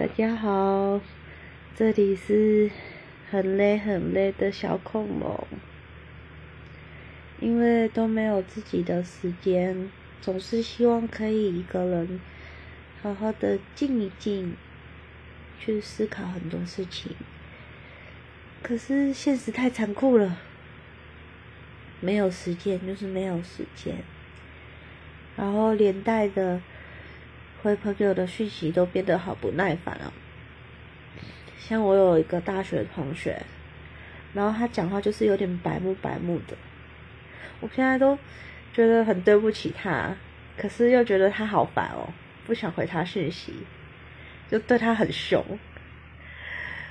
大家好，这里是很累很累的小恐龙。因为都没有自己的时间，总是希望可以一个人好好的静一静，去思考很多事情。可是现实太残酷了，没有时间就是没有时间，然后连带的回朋友的讯息都变得好不耐烦了。像我有一个大学同学，然后他讲话就是有点白目的，我现在都觉得很对不起他，可是又觉得他好烦哦，不想回他讯息，就对他很凶。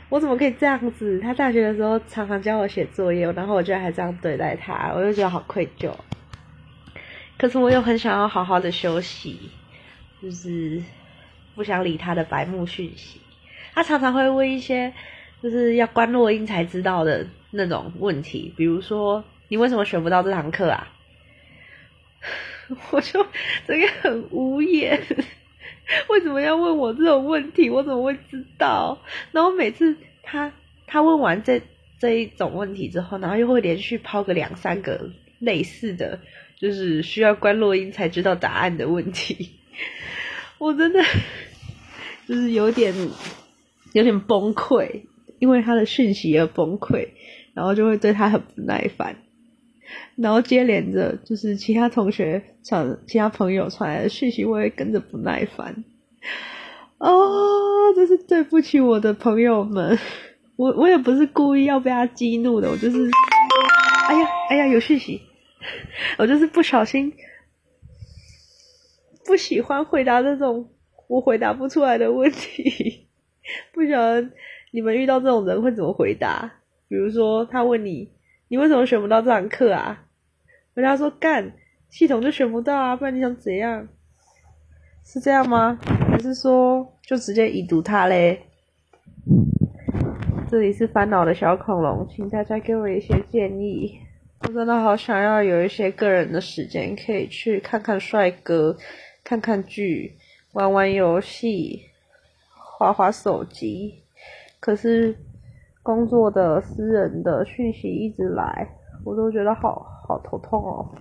我怎么可以这样子？他大学的时候常常教我写作业，然后我居然还这样对待他，我就觉得好愧疚。可是我又很想要好好的休息，就是不想理他的白目讯息。他常常会问一些就是要关录音才知道的那种问题，比如说你为什么选不到这堂课啊？我就这个很无言，为什么要问我这种问题？我怎么会知道？然后每次他问完这一种问题之后，然后又会连续抛个2-3个类似的，就是需要关录音才知道答案的问题。我真的就是有点崩溃，因为他的讯息而崩溃，然后就会对他很不耐烦。然后接连着就是其他朋友传来的讯息，我也跟着不耐烦。哦，真是对不起我的朋友们，我也不是故意要被他激怒的，我就是哎呀有讯息，我就是不小心不喜欢回答这种我回答不出来的问题。不晓得你们遇到这种人会怎么回答？比如说他问你为什么选不到这堂课啊？回答说干，系统就选不到啊，不然你想怎样？是这样吗？还是说就直接已读他嘞？这里是烦恼的小恐龙，请大家给我一些建议。我真的好想要有一些个人的时间，可以去看看帅哥，看看剧，玩玩游戏，滑滑手机。可是工作的、私人的讯息一直来，我都觉得好头痛哦。